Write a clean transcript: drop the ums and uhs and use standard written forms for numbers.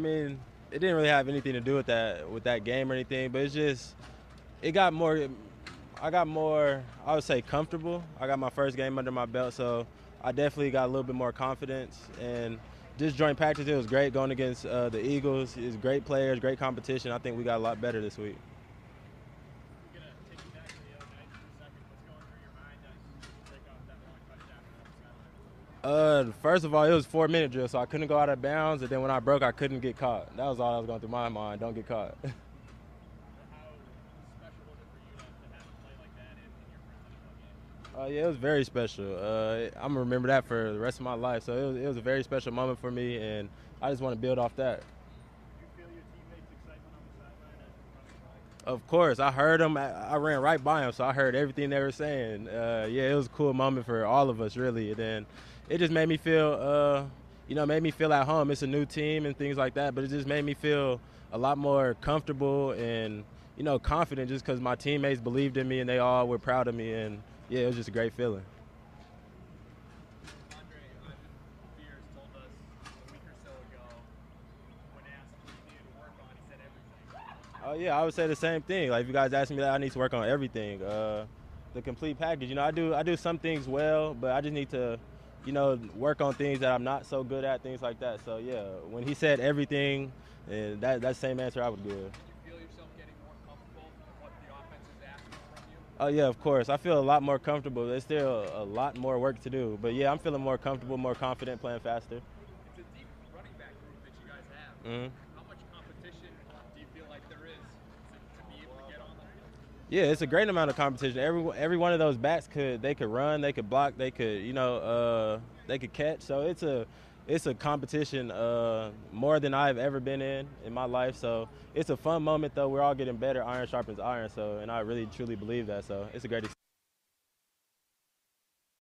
mean, it didn't really have anything to do with that game or anything, but it's just it got more. I got more, I would say, comfortable. I got my first game under my belt, so I definitely got a little bit more confidence. And this joint practice, it was great going against the Eagles. It's great players, great competition. I think we got a lot better this week. We're going to take you back to the other night for a second. What's going through your mind as you take off that long touchdown? First of all, it was a 4-minute drill, so I couldn't go out of bounds. And then when I broke, I couldn't get caught. That was all that was going through my mind, don't get caught. Yeah, it was very special. I'm going to remember that for the rest of my life. So it was a very special moment for me, and I just want to build off that. Do you feel your teammates' excitement on the sideline as you run? Of course. I heard them. I ran right by them, so I heard everything they were saying. Yeah, it was a cool moment for all of us, really. And then it just made me feel, made me feel at home. It's a new team and things like that, but it just made me feel a lot more comfortable and, confident just because my teammates believed in me and they all were proud of me. And yeah, it was just a great feeling. Andre, Ivan Beers told us a week or so ago when asked what you needed to work on, he said everything. Oh, yeah, I would say the same thing. Like, if you guys ask me that, I need to work on everything, the complete package. I do some things well, but I just need to, work on things that I'm not so good at, things like that. So, yeah, when he said everything, and that same answer I would give. Oh, yeah, of course. I feel a lot more comfortable. There's still a lot more work to do. But, yeah, I'm feeling more comfortable, more confident, playing faster. It's a deep running back group that you guys have. Mm-hmm. How much competition do you feel like there is to be able to get on there? Yeah, it's a great amount of competition. Every one of those backs could run, they could block, they could, they could catch. So it's a competition more than I've ever been in my life. So it's a fun moment, though. We're all getting better. Iron sharpens iron. So, and I really, truly believe that. So it's a great experience.